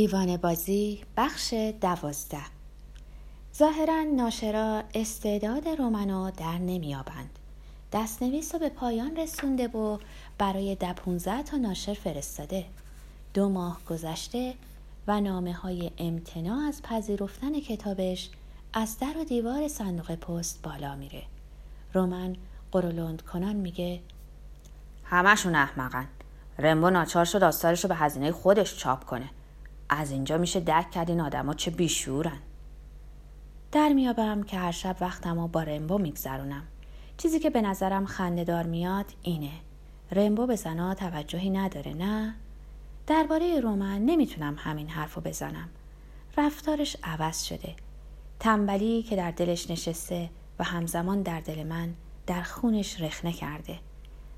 دیوانه بازی بخش 12. ظاهراً ناشرا استعداد رومنو در نمیابند. دستنویس رو به پایان رسونده و برای 15 تا ناشر فرستاده. 2 ماه گذشته و نامه‌های امتناع از پذیرفتن کتابش از در و دیوار صندوق پست بالا میره. رومن قرولند کنان میگه همشون احمقن. رمبو ناچار شد آثارشو به هزینه خودش چاپ کنه. از اینجا میشه درک کرد این آدما چه بیشعورن. در میابم که هر شب وقتمو با رمبو میگذرونم. چیزی که به نظرم خنده‌دار میاد اینه. رمبو به زنا توجهی نداره، نه؟ درباره رومن نمیتونم همین حرفو بزنم. رفتارش عوض شده. تنبلی که در دلش نشسته و همزمان در دل من، در خونش رخنه کرده.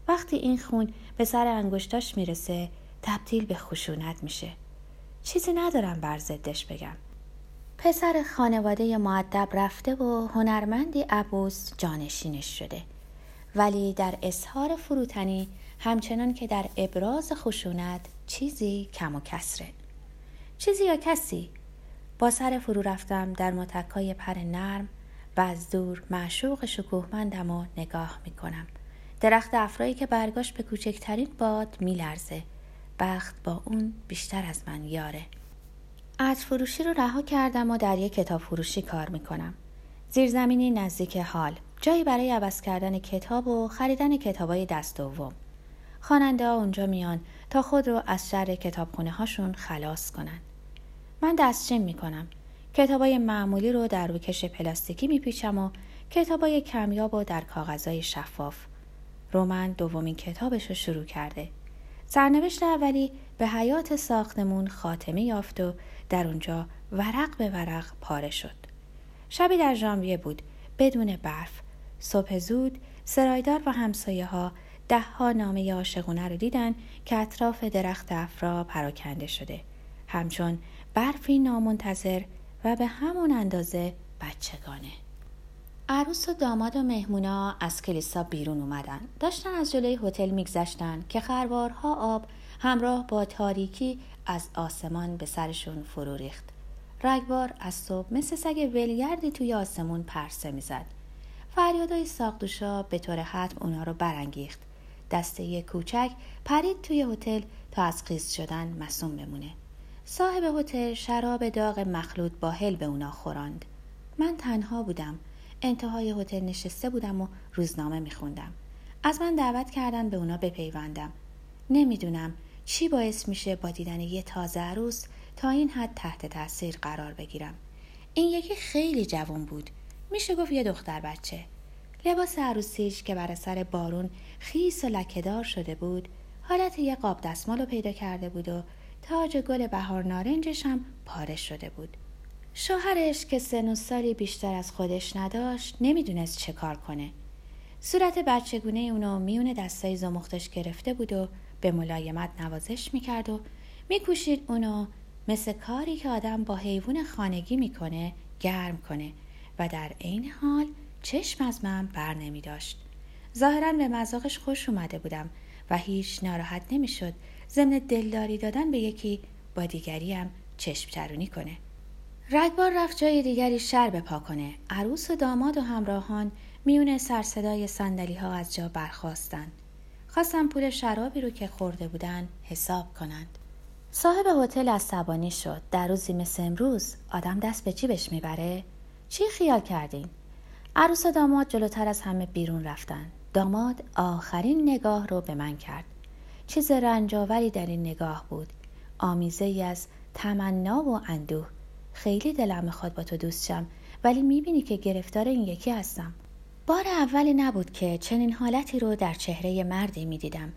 وقتی این خون به سر انگشتاش میرسه، تبدیل به خشونت میشه. چیزی ندارم بر ضدش بگم. پسر خانواده مؤدب رفته و هنرمندی عبوس جانشینش شده. ولی در اظهار فروتنی همچنان که در ابراز خشونت چیزی کم و کسره. چیزی یا کسی؟ با سر فرو رفتم در متکای پر نرم و از دور معشوق شکوهمندم و نگاه میکنم. درخت افرایی که برگاش به کوچکترین باد میلرزه. بخت با اون بیشتر از من یاره. عطر فروشی رو رها کردم و در یک کتاب فروشی کار میکنم. زیرزمینی نزدیک حال، جایی برای عوض کردن کتاب و خریدن کتابای دست دوم. خواننده ها اونجا میان تا خود رو از شر کتابخونه هاشون خلاص کنن. من دستچین میکنم. کتابای معمولی رو در روکش پلاستیکی میپیچم و کتابای کمیاب رو در کاغذای شفاف. رومن دومین کتابش رو شروع کرده. سرنوشت اولی به حیات ساختمون خاتمه یافت و در اونجا ورق به ورق پاره شد. شبی در ژانویه بود، بدون برف. صبح زود سرایدار و همسایه ها 10 نامه عاشقونه رو دیدن که اطراف درخت افرا پراکنده شده. همچون برفی نامنتظر و به همون اندازه بچگانه. عروس و داماد و مهمونا از کلیسا بیرون اومدن. داشتن از جلوی هتل میگذشتن که خروارها آب همراه با تاریکی از آسمان به سرشون فرو ریخت. رگبار از صبح مثل سگ ولگردی توی آسمون پرسه میزد. فریادای ساقدوشا به طور حتم اونا رو برانگیخت. دسته کوچک پرید توی هتل تا از خیس شدن معصوم بمونه. صاحب هتل شراب داغ مخلوط با هل به اونا خوراند. من تنها بودم. انتهای هتل نشسته بودم و روزنامه میخوندم. از من دعوت کردن به اونا بپیوندم. نمیدونم چی باعث میشه با دیدن یه تازه عروس تا این حد تحت تاثیر قرار بگیرم. این یکی خیلی جوان بود. میشه گفت یه دختر بچه. لباس عروسیش که بر اثر بارون خیس و لکه‌دار شده بود، حالت یه قاب دستمالو پیدا کرده بود و تاج گل بهار نارنجش هم پاره شده بود. شوهرش که سن و سالی بیشتر از خودش نداشت، نمیدونست چه کار کنه. صورت بچگونه اونو میونه دستای زمختش گرفته بود و به ملایمت نوازش میکرد و میکوشید اونو مثل کاری که آدم با حیوان خانگی میکنه گرم کنه و در عین حال چشم از من بر نمیداشت. ظاهراً به مذاقش خوش اومده بودم و هیچ ناراحت نمیشد ضمن دلداری دادن به یکی با دیگری هم چشم چرونی کنه. رگبار رفت جای دیگری شر بپا کنه. عروس و داماد و همراهان میونه سرصدای صندلی ها از جا برخاستن. خواستن پول شرابی رو که خورده بودن حساب کنند. صاحب هتل عصبانی شد. در روزی مثل امروز آدم دست به جیبش میبره؟ چی خیال کردین؟ عروس و داماد جلوتر از همه بیرون رفتن. داماد آخرین نگاه رو به من کرد. چیز رنجاوری در این نگاه بود. آمیزه ای از تمنا و اندوه. خیلی دلم میخواد با تو دوست شم، ولی میبینی که گرفتار این یکی هستم. بار اولی نبود که چنین حالتی رو در چهره مردی میدیدم.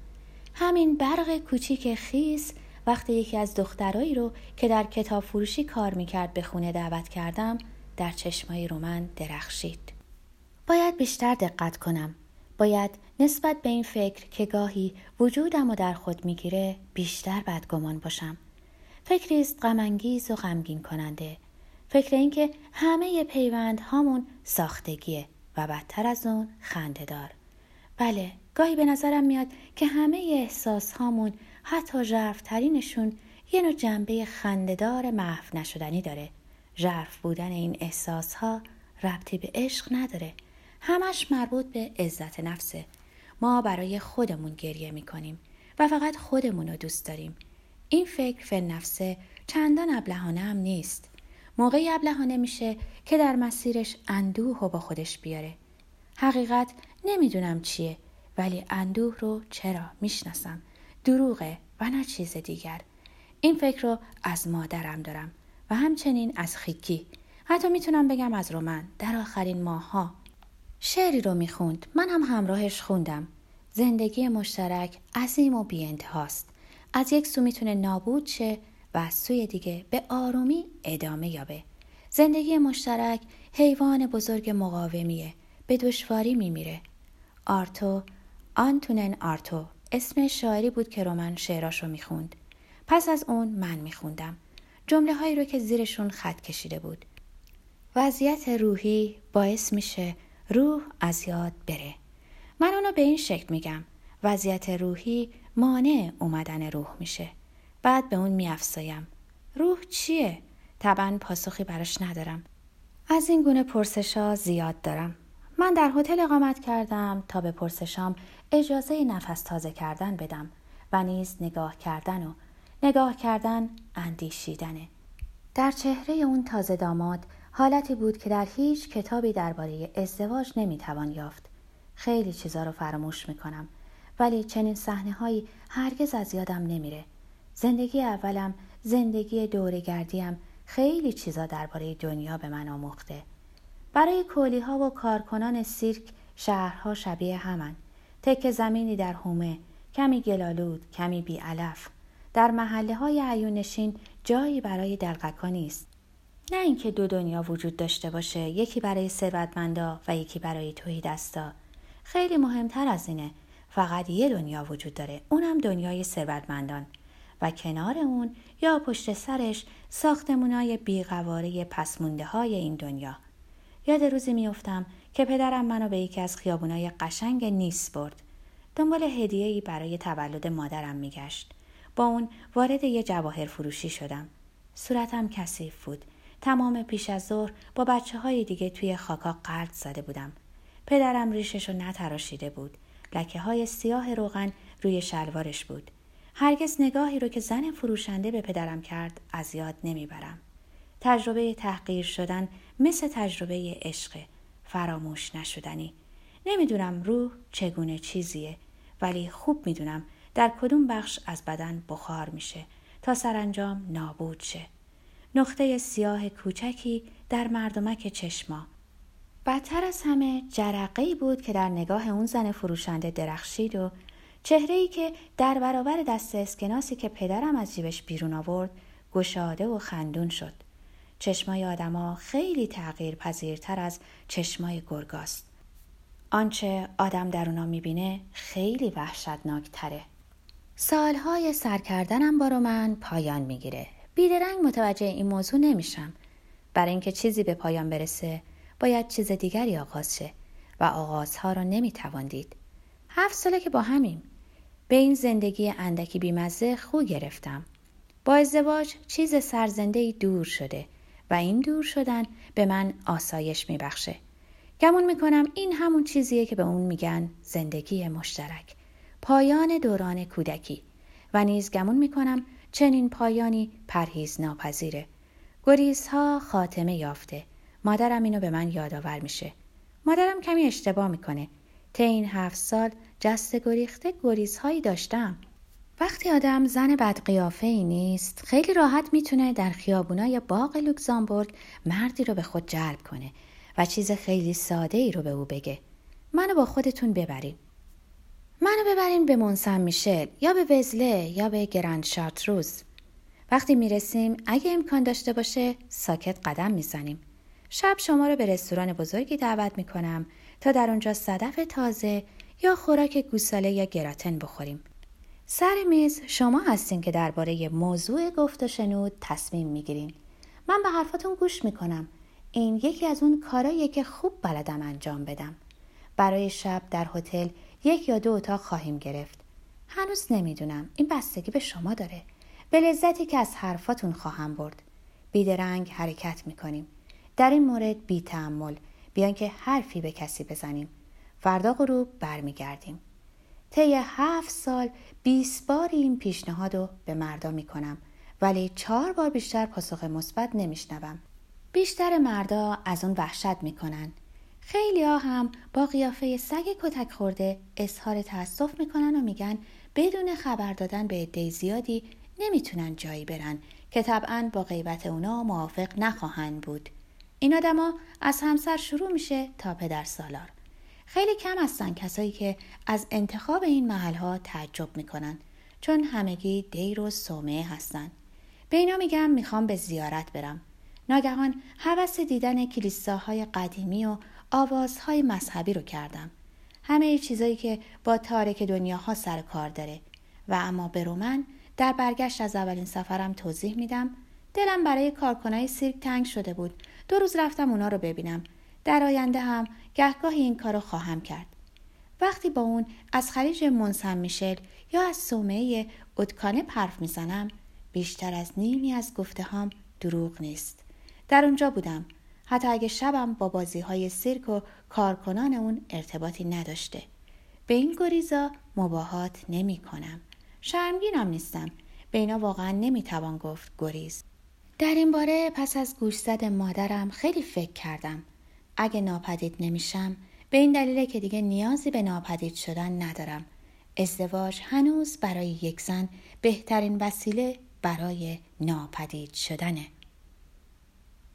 همین برق کوچیک خیس وقتی یکی از دخترایی رو که در کتاب فروشی کار میکرد به خونه دعوت کردم، در چشمای رومن درخشید. باید بیشتر دقت کنم. باید نسبت به این فکر که گاهی وجودم رو در خود میگیره بیشتر بدگمان باشم. فکری است غم‌انگیز و غمگین کننده. فکر این که همه پیوند هامون ساختگیه و بدتر از اون خنده‌دار. بله، گاهی به نظرم میاد که همه احساس هامون، حتی ژرف‌ترینشون، یه نوع جنبه خنده‌دار محو نشدنی داره. ژرف بودن این احساس‌ها ربطی به عشق نداره. همش مربوط به عزت نفسه. ما برای خودمون گریه می‌کنیم و فقط خودمون رو دوست داریم. این فکر فی النفس چندان ابلهانه هم نیست. موقعی ابلهانه میشه که در مسیرش اندوه رو با خودش بیاره. حقیقت نمیدونم چیه، ولی اندوه رو چرا میشناسم. دروغه و نه چیز دیگر. این فکر رو از مادرم دارم و همچنین از خیکی. حتی میتونم بگم از رومن. در آخرین ماها شعری رو میخوند. من هم همراهش خوندم. زندگی مشترک عظیم و بی انتهاست. از یک سو میتونه نابود شه و از سوی دیگه به آرومی ادامه یابه. زندگی مشترک حیوان بزرگ مقاومیه. به دشواری میمیره. آرتو، آنتونن آرتو، اسم شاعری بود که رومن شعراشو میخوند. پس از اون من میخوندم. جمله هایی رو که زیرشون خط کشیده بود. وضعیت روحی باعث میشه روح از یاد بره. من اونو به این شکل میگم. وضعیت روحی مانع اومدن روح میشه. بعد به اون میافزایم. روح چیه؟ طبعا پاسخی براش ندارم. از این گونه پرسشا زیاد دارم. من در هتل اقامت کردم تا به پرسشام اجازه نفس تازه کردن بدم و نیز نگاه کردن اندیشیدنه. در چهره اون تازه داماد حالتی بود که در هیچ کتابی درباره ازدواج نمیتوان یافت. خیلی چیزا رو فراموش میکنم، ولی چنین صحنه‌هایی هرگز از یادم نمیره. زندگی اولم، زندگی دوره‌گردیم خیلی چیزا درباره دنیا به من آموخته. برای کولی‌ها و کارکنان سیرک شهرها شبیه همن. تک زمینی در حومه، کمی گلالود، کمی بی‌علف. در محله‌های عیونشین جایی برای دلقکا نیست. نه اینکه دو دنیا وجود داشته باشه، یکی برای ثروتمندا و یکی برای توحیدستا. خیلی مهمتر از اینه، فقط یه دنیا وجود داره، اونم دنیای ثروتمندان و کنار اون یا پشت سرش ساختمونای بی‌قواره پسمونده‌های این دنیا. یاد روزی میافتم که پدرم منو به یکی از خیابونای قشنگ نیس برد. دنبال هدیه‌ای برای تولد مادرم میگشت. با اون وارد یه جواهر فروشی شدم. صورتم کثیف بود. تمام پیش از ظهر با بچه‌های دیگه توی خاکا غلط زده بودم. پدرم ریششو نتراشیده بود. لکه‌های سیاه روغن روی شلوارش بود. هرگز نگاهی رو که زن فروشنده به پدرم کرد از یاد نمیبرم. تجربه تحقیر شدن مثل تجربه عشق، فراموش نشدنی. نمیدونم روح چگونه چیزیه، ولی خوب میدونم در کدوم بخش از بدن بخار میشه تا سرانجام نابود شه. نقطه سیاه کوچکی در مردمک چشما. بدتر از همه جرقه‌ای بود که در نگاه اون زن فروشنده درخشید و چهره‌ای که در برابر دست اسکناسی که پدرم از جیبش بیرون آورد گشاده و خندون شد. چشمای آدما خیلی تغییر پذیرتر از چشمای گرگاست. آنچه آدم در اونا میبینه خیلی وحشتناکتره. سالهای سر کردنم با رومن پایان میگیره. بیدرنگ متوجه این موضوع نمیشم. برای اینکه چیزی به پایان برسه باید چیز دیگری آغاز شه و آغازها را نمیتوان دید. 7 ساله که با همیم. به این زندگی اندکی بیمزه خو گرفتم. با ازدواج چیز سرزنده‌ای دور شده و این دور شدن به من آسایش میبخشه. گمون میکنم این همون چیزیه که به اون میگن زندگی مشترک، پایان دوران کودکی و نیز گمون میکنم چنین پایانی پرهیز ناپذیره. گریزها خاتمه یافته. مادرم اینو به من یادآور میشه. مادرم کمی اشتباه میکنه. طی این 7 سال جست گریخته گریزهایی داشتم. وقتی آدم زن بدقیافه‌ای نیست، خیلی راحت میتونه در خیابونای باغ لوکزامبورگ مردی رو به خود جلب کنه و چیز خیلی ساده‌ای رو به او بگه. منو با خودتون ببرین. منو ببرین به مونسن میشل یا به وزله یا به گرند شارتروز. وقتی میرسیم اگه امکان داشته باشه ساکت قدم میزنیم. شب شما رو به رستوران بزرگی دعوت میکنم تا در اونجا صدف تازه یا خوراک گوساله یا گراتن بخوریم. سر میز شما هستین که درباره موضوع گفت و شنود تصمیم میگیرین. من به حرفاتون گوش میکنم. این یکی از اون کاراییه که خوب بلدم انجام بدم. برای شب در هتل 1 یا 2 اتاق خواهیم گرفت. هنوز نمیدونم. این بستگی به شما داره به لذتی که از حرفاتون خواهم برد. بیدرنگ حرکت میکنیم. در این مورد بی تأمل، بیان که حرفی به کسی بزنیم. فردا غروب برمیگردیم. طی 7 سال 20 بار این پیشنهاد رو به مردا میکنم، ولی 4 بار بیشتر پاسخ مثبت نمیشنوم. بیشتر مردا از اون وحشت میکنن. خیلی‌ها هم با قیافه سگ کتک خورده اظهار تأسف میکنن و میگن بدون خبر دادن به عده زیادی نمیتونن جایی برن که طبعاً با غیبت اونا موافق نخواهند بود. این آدما از همسر شروع میشه تا پدر سالار. خیلی کم هستن کسایی که از انتخاب این محل‌ها تعجب میکنن، چون همگی دیر و صومعه هستن. به اینا میگم میخوام به زیارت برم. ناگهان هوس دیدن کلیساهای قدیمی و آوازهای مذهبی رو کردم. همه چیزایی که با تارک دنیاها سر کار داره. و اما به رومن در برگشت از اولین سفرم توضیح میدم. دلم برای کارکنای سیرک تنگ شده بود. 2 روز رفتم اونا رو ببینم. در آینده هم گهگاهی این کارو خواهم کرد. وقتی با اون از خلیج منسن میشل یا از صومعه اودکانه حرف میزنم، بیشتر از نیمی از گفتهام دروغ نیست. در اونجا بودم، حتی اگه شبم با بازی‌های سیرک و کارکنان اون ارتباطی نداشته. به این گریزا مباهات نمی‌کنم. شرمگینم نیستم. به اینا واقعاً نمی‌توان گفت گریز. در این باره پس از گوشزد مادرم خیلی فکر کردم. اگه ناپدید نمیشم، به این دلیله که دیگه نیازی به ناپدید شدن ندارم. ازدواج هنوز برای یک زن بهترین وسیله برای ناپدید شدنه.